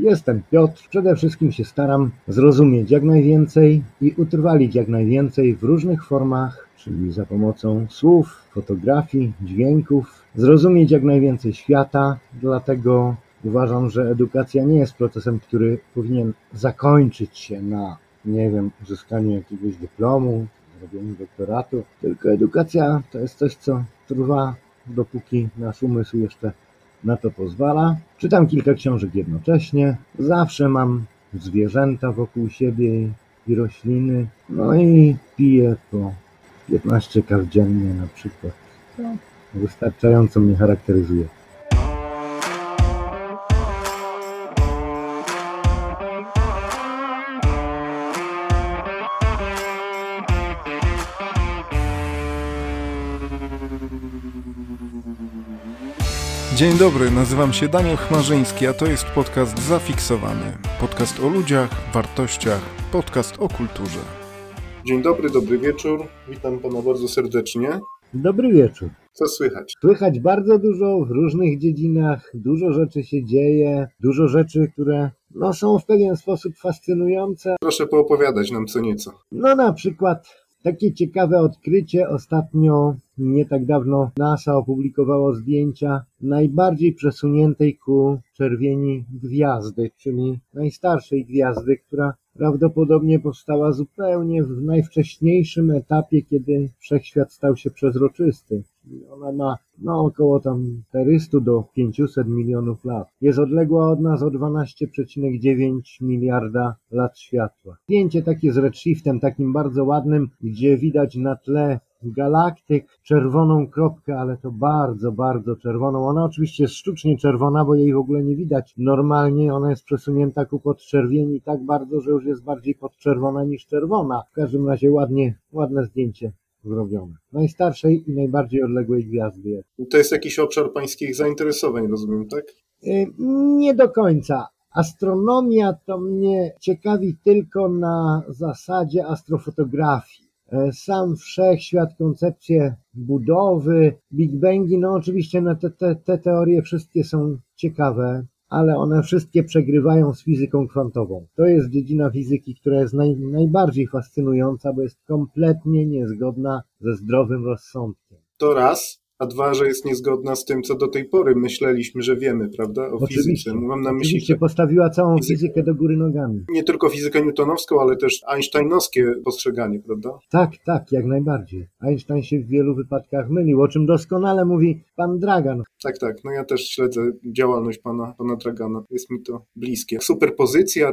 Jestem Piotr. Przede wszystkim się staram zrozumieć jak najwięcej i utrwalić jak najwięcej w różnych formach, czyli za pomocą słów, fotografii, dźwięków, zrozumieć jak najwięcej świata, dlatego uważam, że edukacja nie jest procesem, który powinien zakończyć się na, uzyskaniu jakiegoś dyplomu, zrobieniu doktoratu, tylko edukacja to jest coś, co trwa, dopóki nasz umysł jeszcze na to pozwala. Czytam kilka książek jednocześnie, zawsze mam zwierzęta wokół siebie i rośliny, no i piję po 15 kaw dziennie na przykład. Wystarczająco mnie charakteryzuje. Dzień dobry, nazywam się Daniel Chmarzyński, a to jest podcast Zafiksowany. Podcast o ludziach, wartościach, podcast o kulturze. Dzień dobry, dobry wieczór. Witam Pana bardzo serdecznie. Dobry wieczór. Co słychać? Słychać bardzo dużo w różnych dziedzinach, dużo rzeczy się dzieje, dużo rzeczy, które są w pewien sposób fascynujące. Proszę poopowiadać nam co nieco. Na przykład takie ciekawe odkrycie ostatnio, nie tak dawno NASA opublikowało zdjęcia najbardziej przesuniętej ku czerwieni gwiazdy, czyli najstarszej gwiazdy, która prawdopodobnie powstała zupełnie w najwcześniejszym etapie, kiedy wszechświat stał się przezroczysty. Ona ma około tam 400 do 500 milionów lat. Jest odległa od nas o 12,9 miliarda lat światła. Zdjęcie takie z redshiftem, takim bardzo ładnym, gdzie widać na tle galaktyk, czerwoną kropkę, ale to bardzo, bardzo czerwoną. Ona oczywiście jest sztucznie czerwona, bo jej w ogóle nie widać. Normalnie ona jest przesunięta ku podczerwieni tak bardzo, że już jest bardziej podczerwona niż czerwona. W każdym razie ładne zdjęcie zrobione. Najstarszej i najbardziej odległej gwiazdy. To jest jakiś obszar pańskich zainteresowań, rozumiem, tak? Nie do końca. Astronomia to mnie ciekawi tylko na zasadzie astrofotografii. Sam wszechświat, koncepcje budowy, Big Bangi, oczywiście te teorie wszystkie są ciekawe, ale one wszystkie przegrywają z fizyką kwantową. To jest dziedzina fizyki, która jest najbardziej fascynująca, bo jest kompletnie niezgodna ze zdrowym rozsądkiem. To raz, a dwa, że jest niezgodna z tym, co do tej pory myśleliśmy, że wiemy, prawda, o fizyce. Mam na myśli, oczywiście postawiła całą fizykę do góry nogami. Nie tylko fizykę newtonowską, ale też einsteinowskie postrzeganie, prawda? Tak, jak najbardziej. Einstein się w wielu wypadkach mylił, o czym doskonale mówi pan Dragan. Tak, ja też śledzę działalność pana Dragana, jest mi to bliskie. Superpozycja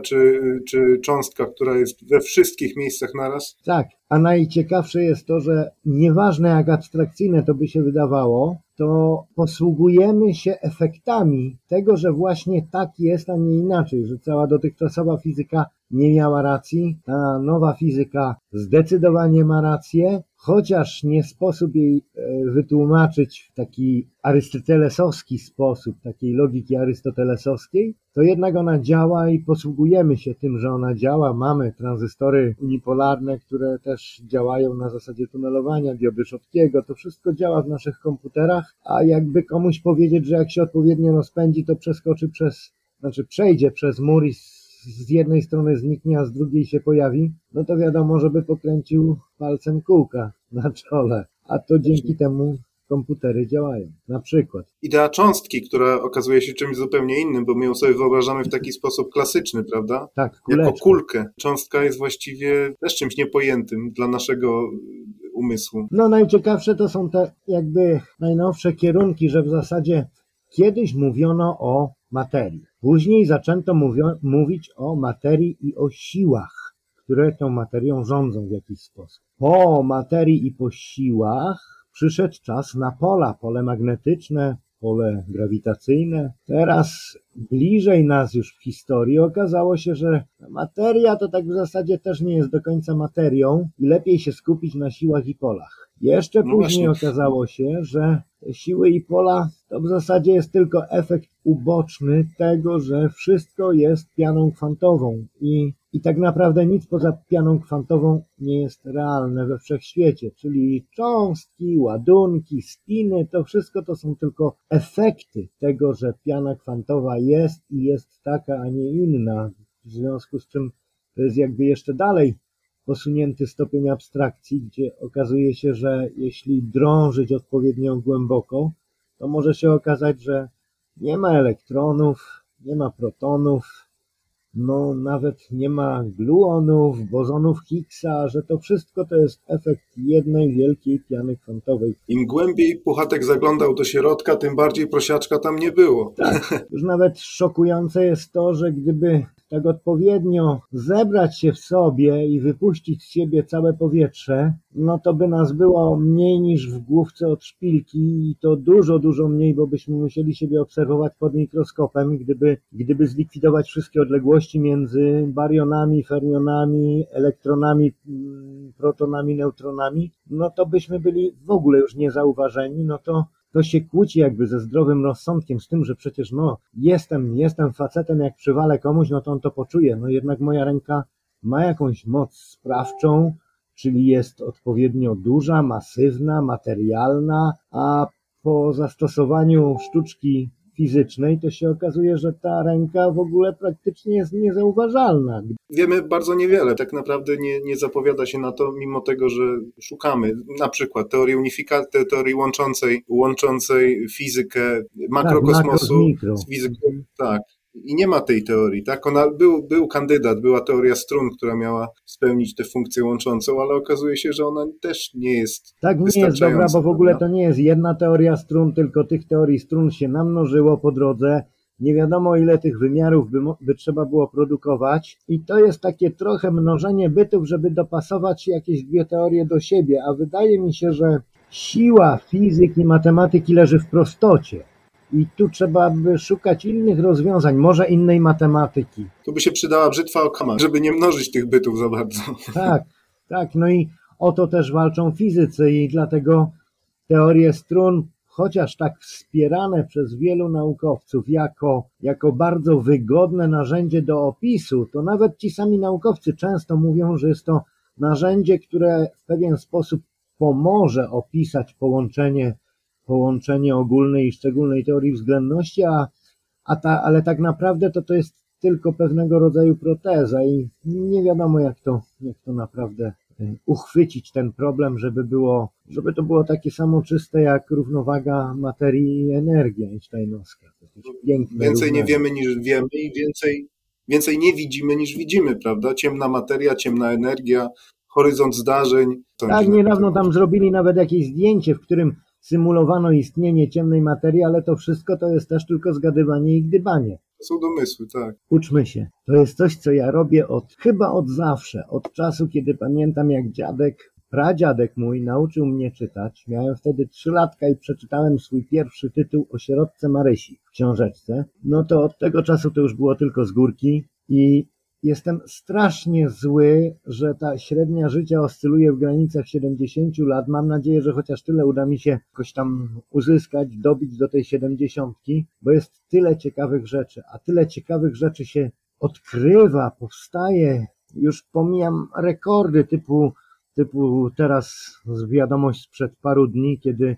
czy cząstka, która jest we wszystkich miejscach naraz? Tak. A najciekawsze jest to, że nieważne jak abstrakcyjne to by się wydawało, to posługujemy się efektami tego, że właśnie tak jest, a nie inaczej, że cała dotychczasowa fizyka nie miała racji, ta nowa fizyka zdecydowanie ma rację, chociaż nie sposób jej wytłumaczyć w taki arystotelesowski sposób, takiej logiki arystotelesowskiej, to jednak ona działa i posługujemy się tym, że ona działa. Mamy tranzystory unipolarne, które też działają na zasadzie tunelowania, diody Schottkiego, to wszystko działa w naszych komputerach, a jakby komuś powiedzieć, że jak się odpowiednio rozpędzi, to przejdzie przez mur i z jednej strony zniknie, a z drugiej się pojawi, to wiadomo, żeby pokręcił palcem kółka na czole, a to dzięki temu komputery działają, na przykład. Idea cząstki, która okazuje się czymś zupełnie innym, bo my ją sobie wyobrażamy w taki sposób klasyczny, prawda? Tak, kuleczka. Jako kulkę. Cząstka jest właściwie też czymś niepojętym dla naszego umysłu. Najciekawsze to są te jakby najnowsze kierunki, że w zasadzie kiedyś mówiono o materii. Później zaczęto mówić o materii i o siłach, które tą materią rządzą w jakiś sposób. Po materii i po siłach przyszedł czas na pole magnetyczne, pole grawitacyjne. Teraz bliżej nas już w historii okazało się, że materia to tak w zasadzie też nie jest do końca materią i lepiej się skupić na siłach i polach. Jeszcze później okazało się, że siły i pola to w zasadzie jest tylko efekt uboczny tego, że wszystko jest pianą kwantową i I tak naprawdę nic poza pianą kwantową nie jest realne we wszechświecie, czyli cząstki, ładunki, spiny, to wszystko to są tylko efekty tego, że piana kwantowa jest i jest taka, a nie inna, w związku z czym to jest jakby jeszcze dalej posunięty stopień abstrakcji, gdzie okazuje się, że jeśli drążyć odpowiednio głęboko, to może się okazać, że nie ma elektronów, nie ma protonów, no nawet nie ma gluonów, bozonów Higgsa, że to wszystko to jest efekt jednej wielkiej piany kwantowej. Im głębiej Puchatek zaglądał do środka, tym bardziej prosiaczka tam nie było. Tak, już nawet szokujące jest to, że gdyby tak odpowiednio zebrać się w sobie i wypuścić z siebie całe powietrze, no to by nas było mniej niż w główce od szpilki i to dużo, dużo mniej, bo byśmy musieli siebie obserwować pod mikroskopem, gdyby zlikwidować wszystkie odległości między barionami, fermionami, elektronami, protonami, neutronami, no to byśmy byli w ogóle już niezauważeni, no to się kłóci jakby ze zdrowym rozsądkiem, z tym, że przecież no jestem facetem, jak przywalę komuś, no to on to poczuje, no jednak moja ręka ma jakąś moc sprawczą, czyli jest odpowiednio duża, masywna, materialna, a po zastosowaniu sztuczki fizycznej, to się okazuje, że ta ręka w ogóle praktycznie jest niezauważalna. Wiemy bardzo niewiele, tak naprawdę nie zapowiada się na to, mimo tego, że szukamy na przykład teorii unifikacji, teorii łączącej fizykę makrokosmosu z fizyką, tak. I nie ma tej teorii, tak? Ona był kandydat, była teoria strun, która miała spełnić tę funkcję łączącą, ale okazuje się, że ona też nie jest wystarczająca. Tak, nie jest dobra, bo w ogóle to nie jest jedna teoria strun, tylko tych teorii strun się namnożyło po drodze. Nie wiadomo, ile tych wymiarów by trzeba było produkować i to jest takie trochę mnożenie bytów, żeby dopasować jakieś dwie teorie do siebie, a wydaje mi się, że siła fizyki, matematyki leży w prostocie. I tu trzeba by szukać innych rozwiązań, może innej matematyki. Tu by się przydała brzytwa Okama, żeby nie mnożyć tych bytów za bardzo. Tak. No i o to też walczą fizycy i dlatego teorie strun, chociaż tak wspierane przez wielu naukowców jako bardzo wygodne narzędzie do opisu, to nawet ci sami naukowcy często mówią, że jest to narzędzie, które w pewien sposób pomoże opisać połączenie ogólnej i szczególnej teorii względności, ale tak naprawdę to jest tylko pewnego rodzaju proteza i nie wiadomo jak to naprawdę uchwycić ten problem, żeby to było takie samo czyste jak równowaga materii i energii einsteinowska. Więcej nie wiemy niż wiemy i więcej nie widzimy niż widzimy, prawda? Ciemna materia, ciemna energia, horyzont zdarzeń. Tak, niedawno tam zrobili nawet jakieś zdjęcie, w którym symulowano istnienie ciemnej materii, ale to wszystko to jest też tylko zgadywanie i gdybanie. To są domysły, tak. Uczmy się. To jest coś, co ja robię chyba od zawsze, od czasu, kiedy pamiętam, jak pradziadek mój nauczył mnie czytać. Miałem wtedy 3 latka i przeczytałem swój pierwszy tytuł o sierotce Marysi w książeczce. No to od tego czasu to już było tylko z górki i jestem strasznie zły, że ta średnia życia oscyluje w granicach 70 lat. Mam nadzieję, że chociaż tyle uda mi się jakoś tam uzyskać, dobić do tej 70, bo jest tyle ciekawych rzeczy, a tyle ciekawych rzeczy się odkrywa, powstaje. Już pomijam rekordy typu teraz wiadomość sprzed paru dni, kiedy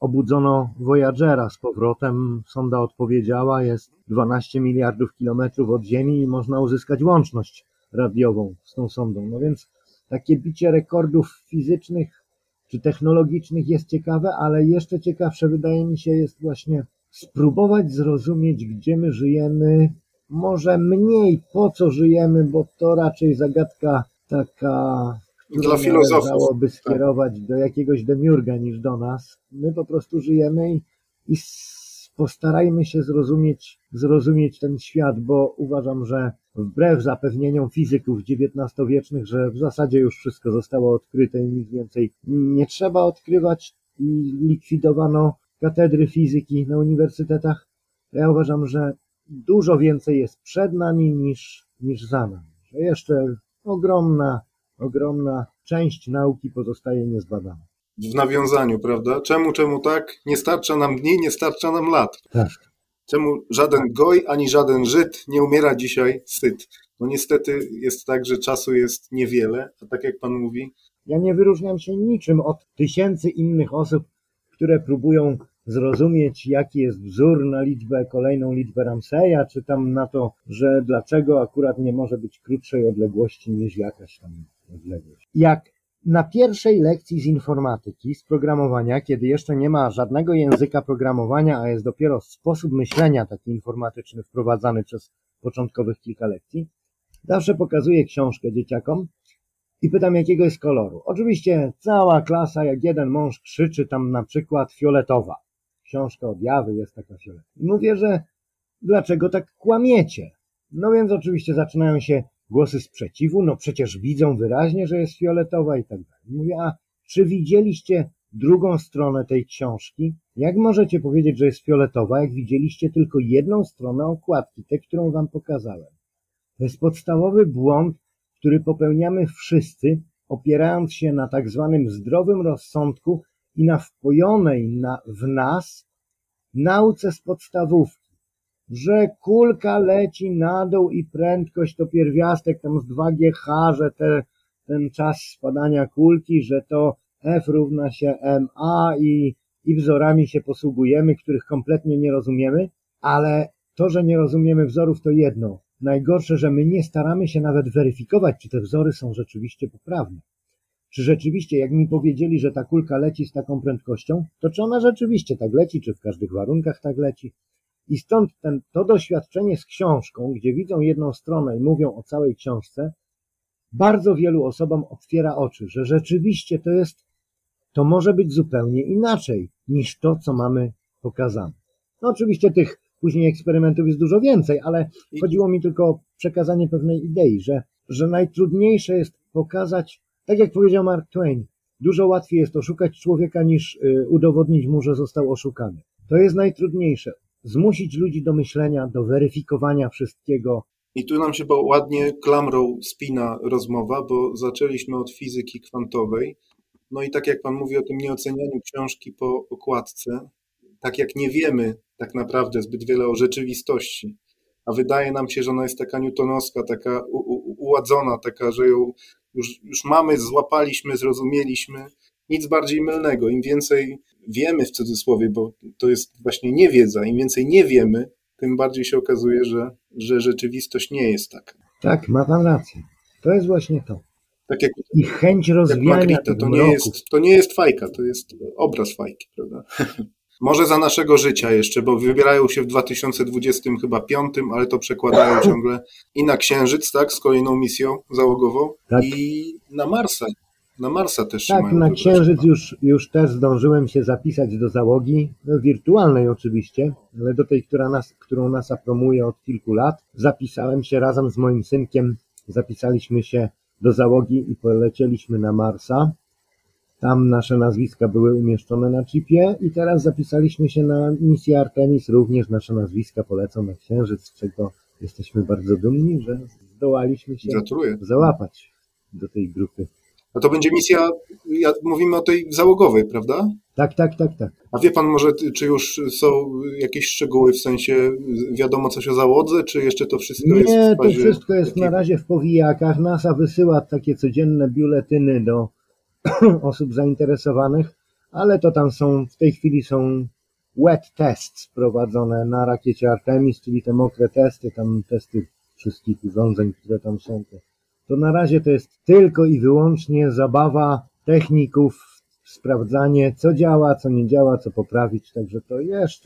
obudzono Voyagera z powrotem, sonda odpowiedziała, jest 12 miliardów kilometrów od Ziemi i można uzyskać łączność radiową z tą sondą. No więc takie bicie rekordów fizycznych czy technologicznych jest ciekawe, ale jeszcze ciekawsze wydaje mi się jest właśnie spróbować zrozumieć, gdzie my żyjemy, może mniej po co żyjemy, bo to raczej zagadka taka... Dla filozofów. Dałoby skierować do jakiegoś demiurga niż do nas. My po prostu żyjemy i postarajmy się zrozumieć ten świat, bo uważam, że wbrew zapewnieniom fizyków XIX-wiecznych, że w zasadzie już wszystko zostało odkryte i nic więcej nie trzeba odkrywać i likwidowano katedry fizyki na uniwersytetach, ja uważam, że dużo więcej jest przed nami niż za nami. Że jeszcze ogromna część nauki pozostaje niezbadana. W nawiązaniu, prawda? Czemu tak? Nie starcza nam dni, nie starcza nam lat. Tak. Czemu żaden Goj, ani żaden Żyd nie umiera dzisiaj syt? No niestety jest tak, że czasu jest niewiele, a tak jak pan mówi... Ja nie wyróżniam się niczym od tysięcy innych osób, które próbują zrozumieć, jaki jest wzór na liczbę, kolejną liczbę Ramseja, czy tam na to, że dlaczego akurat nie może być krótszej odległości niż jakaś tam odległość. Jak na pierwszej lekcji z informatyki, z programowania, kiedy jeszcze nie ma żadnego języka programowania, a jest dopiero sposób myślenia taki informatyczny wprowadzany przez początkowych kilka lekcji, zawsze pokazuję książkę dzieciakom i pytam, jakiego jest koloru. Oczywiście cała klasa, jak jeden mąż krzyczy tam na przykład fioletowa. Książka objawy jest taka fioletowa. Mówię, że dlaczego tak kłamiecie? No więc oczywiście zaczynają się głosy sprzeciwu, no przecież widzą wyraźnie, że jest fioletowa i tak dalej. Mówię, a czy widzieliście drugą stronę tej książki? Jak możecie powiedzieć, że jest fioletowa, jak widzieliście tylko jedną stronę okładki, tę, którą wam pokazałem? To jest podstawowy błąd, który popełniamy wszyscy, opierając się na tak zwanym zdrowym rozsądku i na wpojonej w nas nauce z podstawówki, że kulka leci na dół i prędkość to pierwiastek tam z 2 GH, że ten czas spadania kulki, że to F równa się ma i wzorami się posługujemy, których kompletnie nie rozumiemy, ale to, że nie rozumiemy wzorów, to jedno. Najgorsze, że my nie staramy się nawet weryfikować, czy te wzory są rzeczywiście poprawne. Czy rzeczywiście, jak mi powiedzieli, że ta kulka leci z taką prędkością, to czy ona rzeczywiście tak leci, czy w każdych warunkach tak leci? I stąd to doświadczenie z książką, gdzie widzą jedną stronę i mówią o całej książce, bardzo wielu osobom otwiera oczy, że rzeczywiście to może być zupełnie inaczej niż to, co mamy pokazane. No oczywiście tych później eksperymentów jest dużo więcej, ale chodziło mi tylko o przekazanie pewnej idei, że najtrudniejsze jest pokazać, tak jak powiedział Mark Twain, dużo łatwiej jest oszukać człowieka niż udowodnić mu, że został oszukany. To jest najtrudniejsze. Zmusić ludzi do myślenia, do weryfikowania wszystkiego. I tu nam się ładnie klamrą spina rozmowa, bo zaczęliśmy od fizyki kwantowej. No i tak jak pan mówi o tym nieocenianiu książki po okładce, tak jak nie wiemy tak naprawdę zbyt wiele o rzeczywistości, a wydaje nam się, że ona jest taka newtonowska, taka uładzona, taka, że ją już mamy, złapaliśmy, zrozumieliśmy, nic bardziej mylnego. Im więcej wiemy w cudzysłowie, bo to jest właśnie niewiedza, im więcej nie wiemy, tym bardziej się okazuje, że rzeczywistość nie jest taka. Tak, ma pan rację. To jest właśnie to. Tak jak, i chęć rozwijania Magritte, to nie jest fajka, to jest obraz fajki, prawda? Może za naszego życia jeszcze, bo wybierają się w 2025, ale to przekładają ciągle i na Księżyc, tak, z kolejną misją załogową, tak. I na Marsa. Na Marsa też. Tak, na Księżyc już też zdążyłem się zapisać do załogi, wirtualnej oczywiście, ale do tej, którą NASA promuje od kilku lat. Zapisałem się razem z moim synkiem, zapisaliśmy się do załogi i polecieliśmy na Marsa. Tam nasze nazwiska były umieszczone na chipie i teraz zapisaliśmy się na misję Artemis. Również nasze nazwiska polecą na Księżyc, z czego jesteśmy bardzo dumni, że zdołaliśmy się załapać do tej grupy. A to będzie misja, mówimy o tej załogowej, prawda? Tak. A wie pan może, czy już są jakieś szczegóły, w sensie wiadomo coś o załodze, czy jeszcze to wszystko jest w fazie? Nie, to wszystko jest na razie w powijakach. NASA wysyła takie codzienne biuletyny do osób zainteresowanych, ale to tam w tej chwili są wet tests prowadzone na rakiecie Artemis, czyli te mokre testy, tam testy wszystkich urządzeń, które tam są. To na razie to jest tylko i wyłącznie zabawa techników, sprawdzanie, co działa, co nie działa, co poprawić, także to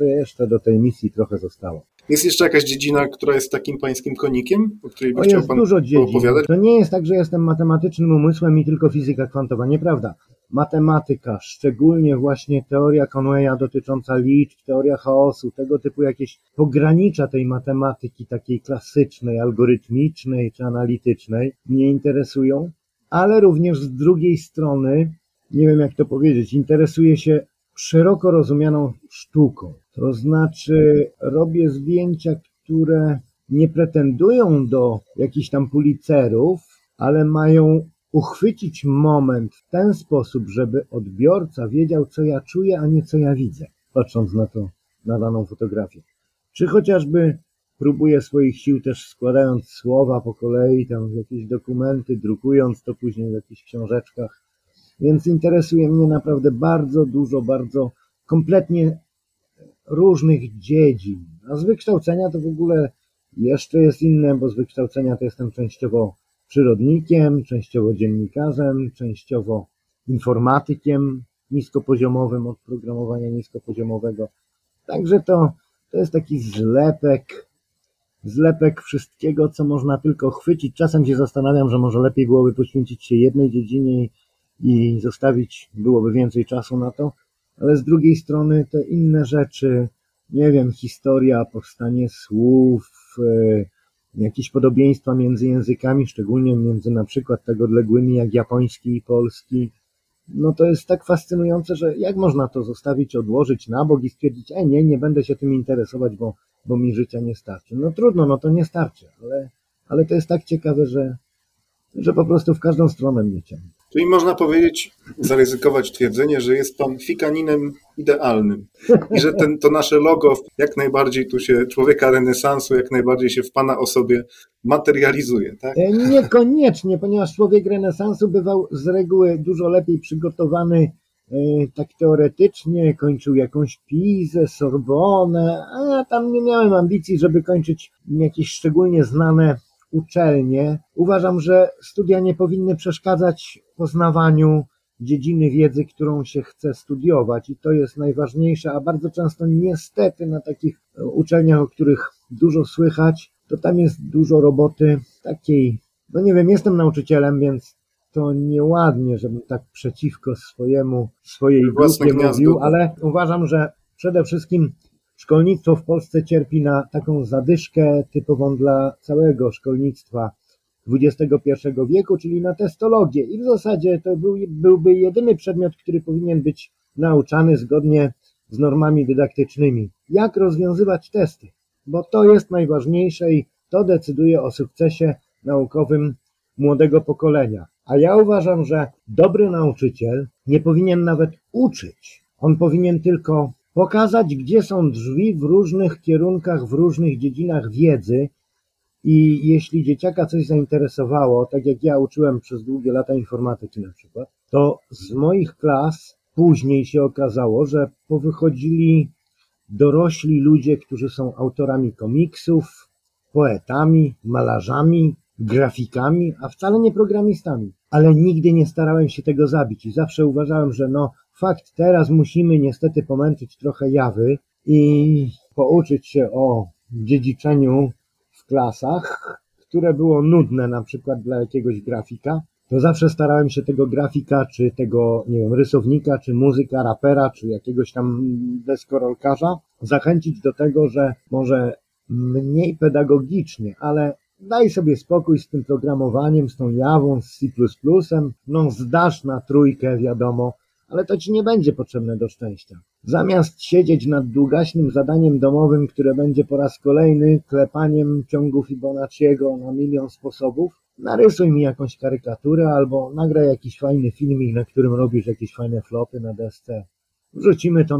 jeszcze do tej misji trochę zostało. Jest jeszcze jakaś dziedzina, która jest takim pańskim konikiem, o której by chciał pan opowiadać? To nie jest tak, że jestem matematycznym umysłem i tylko fizyka kwantowa, nieprawda. Matematyka, szczególnie właśnie teoria Conwaya dotycząca liczb, teoria chaosu, tego typu jakieś pogranicza tej matematyki takiej klasycznej, algorytmicznej czy analitycznej mnie interesują, ale również z drugiej strony, nie wiem jak to powiedzieć, interesuję się szeroko rozumianą sztuką. To znaczy robię zdjęcia, które nie pretendują do jakichś tam Pulitzerów, ale mają uchwycić moment w ten sposób, żeby odbiorca wiedział, co ja czuję, a nie co ja widzę, patrząc na daną fotografię. Czy chociażby próbuję swoich sił też składając słowa po kolei, tam jakieś dokumenty, drukując to później w jakichś książeczkach. Więc interesuje mnie naprawdę bardzo dużo, bardzo kompletnie różnych dziedzin. A z wykształcenia to w ogóle jeszcze jest inne, bo z wykształcenia to jestem częściowo przyrodnikiem, częściowo dziennikarzem, częściowo informatykiem niskopoziomowym, od programowania niskopoziomowego. Także to jest taki zlepek wszystkiego, co można tylko chwycić. Czasem się zastanawiam, że może lepiej byłoby poświęcić się jednej dziedzinie i zostawić, byłoby więcej czasu na to, ale z drugiej strony te inne rzeczy, nie wiem, historia, powstanie słów, jakieś podobieństwa między językami, szczególnie między na przykład tak odległymi jak japoński i polski, no to jest tak fascynujące, że jak można to zostawić, odłożyć na bok i stwierdzić, nie będę się tym interesować, bo mi życia nie starczy. No trudno, no to nie starczy, ale to jest tak ciekawe, że po prostu w każdą stronę mnie ciągnie. Czyli można powiedzieć, zaryzykować twierdzenie, że jest pan fikaninem idealnym i że to nasze logo jak najbardziej tu się, człowieka renesansu, jak najbardziej się w pana osobie materializuje, tak? Niekoniecznie, ponieważ człowiek renesansu bywał z reguły dużo lepiej przygotowany tak teoretycznie, kończył jakąś Pizę, Sorbonę, a ja tam nie miałem ambicji, żeby kończyć jakieś szczególnie znane uczelnie. Uważam, że studia nie powinny przeszkadzać poznawaniu dziedziny wiedzy, którą się chce studiować i to jest najważniejsze, a bardzo często niestety na takich uczelniach, o których dużo słychać, to tam jest dużo roboty takiej, no nie wiem, jestem nauczycielem, więc to nieładnie, żebym tak przeciwko swojej grupie mówił, ale uważam, że przede wszystkim szkolnictwo w Polsce cierpi na taką zadyszkę typową dla całego szkolnictwa XXI wieku, czyli na testologię. I w zasadzie to byłby jedyny przedmiot, który powinien być nauczany zgodnie z normami dydaktycznymi. Jak rozwiązywać testy? Bo to jest najważniejsze i to decyduje o sukcesie naukowym młodego pokolenia. A ja uważam, że dobry nauczyciel nie powinien nawet uczyć. On powinien tylko pokazać, gdzie są drzwi w różnych kierunkach, w różnych dziedzinach wiedzy i jeśli dzieciaka coś zainteresowało, tak jak ja uczyłem przez długie lata informatyki na przykład, to z moich klas później się okazało, że powychodzili dorośli ludzie, którzy są autorami komiksów, poetami, malarzami, grafikami, a wcale nie programistami. Ale nigdy nie starałem się tego zabić i zawsze uważałem, że fakt, teraz musimy niestety pomęczyć trochę jawy i pouczyć się o dziedziczeniu w klasach, które było nudne na przykład dla jakiegoś grafika, to zawsze starałem się tego grafika, czy tego, nie wiem, rysownika, czy muzyka, rapera, czy jakiegoś tam deskorolkarza zachęcić do tego, że może mniej pedagogicznie, ale daj sobie spokój z tym programowaniem, z tą jawą, z C++, zdasz na trójkę, wiadomo, ale to ci nie będzie potrzebne do szczęścia. Zamiast siedzieć nad długaśnym zadaniem domowym, które będzie po raz kolejny klepaniem ciągu Fibonacciego na milion sposobów, narysuj mi jakąś karykaturę albo nagraj jakiś fajny filmik, na którym robisz jakieś fajne flopy na desce. Wrzucimy to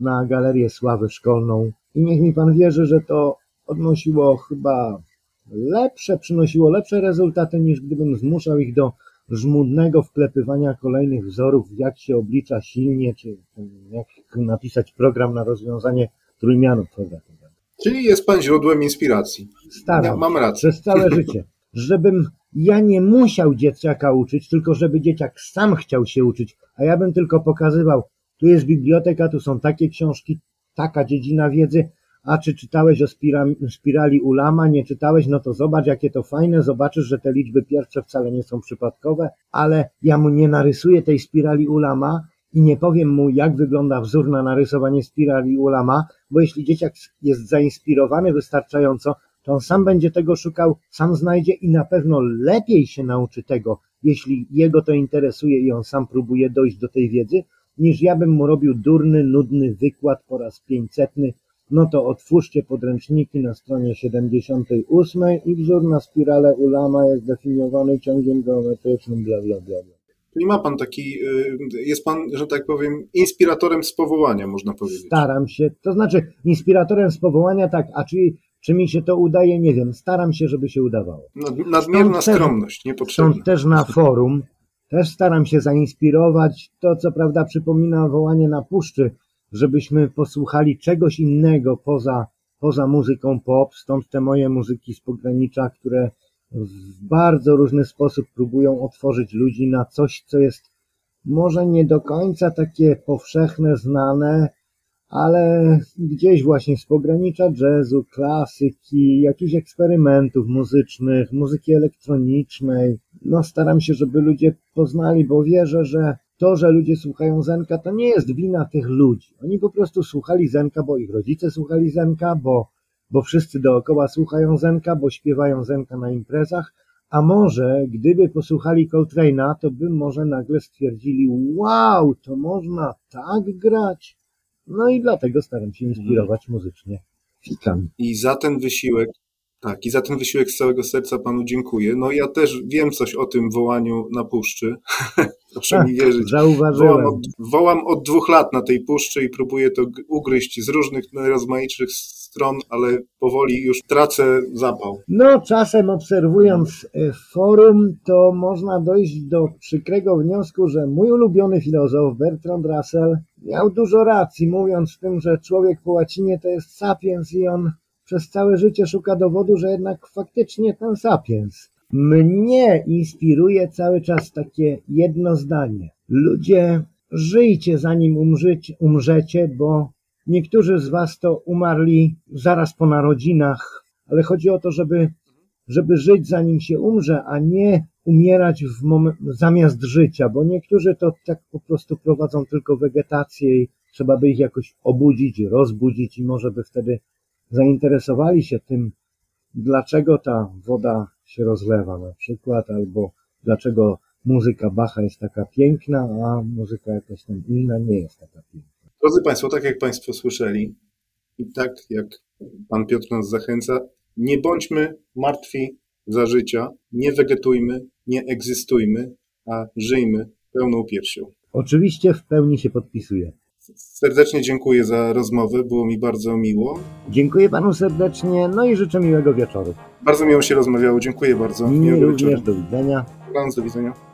na galerię sławy szkolną i niech mi pan wierzy, że to odnosiło chyba przynosiło lepsze rezultaty, niż gdybym zmuszał ich do żmudnego wklepywania kolejnych wzorów, jak się oblicza silnie, czy jak napisać program na rozwiązanie trójmianów. Czyli jest pan źródłem inspiracji. Mam rację. Przez całe życie. Żebym ja nie musiał dzieciaka uczyć, tylko żeby dzieciak sam chciał się uczyć, a ja bym tylko pokazywał, tu jest biblioteka, tu są takie książki, taka dziedzina wiedzy, a czy czytałeś o spirali Ulama, nie czytałeś, no to zobacz, jakie to fajne, zobaczysz, że te liczby pierwsze wcale nie są przypadkowe, ale ja mu nie narysuję tej spirali Ulama i nie powiem mu, jak wygląda wzór na narysowanie spirali Ulama, bo jeśli dzieciak jest zainspirowany wystarczająco, to on sam będzie tego szukał, sam znajdzie i na pewno lepiej się nauczy tego, jeśli jego to interesuje i on sam próbuje dojść do tej wiedzy, niż ja bym mu robił durny, nudny wykład po raz 500, no to otwórzcie podręczniki na stronie 78 i wzór na spiralę Ulama jest definiowany ciągiem geometrycznym, bla, bla, bla. Czyli ma pan jest pan, że tak powiem, inspiratorem z powołania, można powiedzieć. Staram się, to znaczy inspiratorem z powołania, tak, a czyli Czy mi się to udaje? Nie wiem. Staram się, żeby się udawało. Nadmierna skromność, niepotrzebna. Stąd też na forum też staram się zainspirować. To, co prawda, przypomina wołanie na puszczy, żebyśmy posłuchali czegoś innego poza muzyką pop. Stąd te moje muzyki z pogranicza, które w bardzo różny sposób próbują otworzyć ludzi na coś, co jest może nie do końca takie powszechne, znane, ale gdzieś właśnie z pogranicza jazzu, klasyki, jakichś eksperymentów muzycznych, muzyki elektronicznej. Staram się, żeby ludzie poznali, bo wierzę, że to, że ludzie słuchają zenka, to nie jest wina tych ludzi. Oni po prostu słuchali zenka, bo ich rodzice słuchali zenka, bo wszyscy dookoła słuchają zenka, bo śpiewają zenka na imprezach, a może gdyby posłuchali Coltrane'a, to by może nagle stwierdzili, wow, to można tak grać. I dlatego staram się inspirować muzycznie. Fikam. I za ten wysiłek z całego serca panu dziękuję. Ja też wiem coś o tym wołaniu na puszczy. Proszę mi wierzyć. Zauważyłem. Wołam od 2 lat na tej puszczy i próbuję to ugryźć z różnych rozmaitych stron, ale powoli już tracę zapał. Czasem obserwując forum, to można dojść do przykrego wniosku, że mój ulubiony filozof Bertrand Russell miał dużo racji, mówiąc w tym, że człowiek po łacinie to jest sapiens i on przez całe życie szuka dowodu, że jednak faktycznie ten sapiens. Mnie inspiruje cały czas takie jedno zdanie. Ludzie, żyjcie zanim umrzecie, bo niektórzy z was to umarli zaraz po narodzinach, ale chodzi o to, żeby żyć zanim się umrze, a nie umierać zamiast życia, bo niektórzy to tak po prostu prowadzą tylko wegetację i trzeba by ich jakoś obudzić, rozbudzić i może by wtedy zainteresowali się tym, dlaczego ta woda się rozlewa na przykład, albo dlaczego muzyka Bacha jest taka piękna, a muzyka jakaś tam inna nie jest taka piękna. Drodzy Państwo, tak jak Państwo słyszeli i tak jak Pan Piotr nas zachęca, nie bądźmy martwi za życia, nie wegetujmy, nie egzystujmy, a żyjmy pełną piersią. Oczywiście w pełni się podpisuję. Serdecznie dziękuję za rozmowę, było mi bardzo miło. Dziękuję panu serdecznie, i życzę miłego wieczoru. Bardzo miło się rozmawiało, dziękuję bardzo. Miłego wieczoru. Do widzenia. Do widzenia.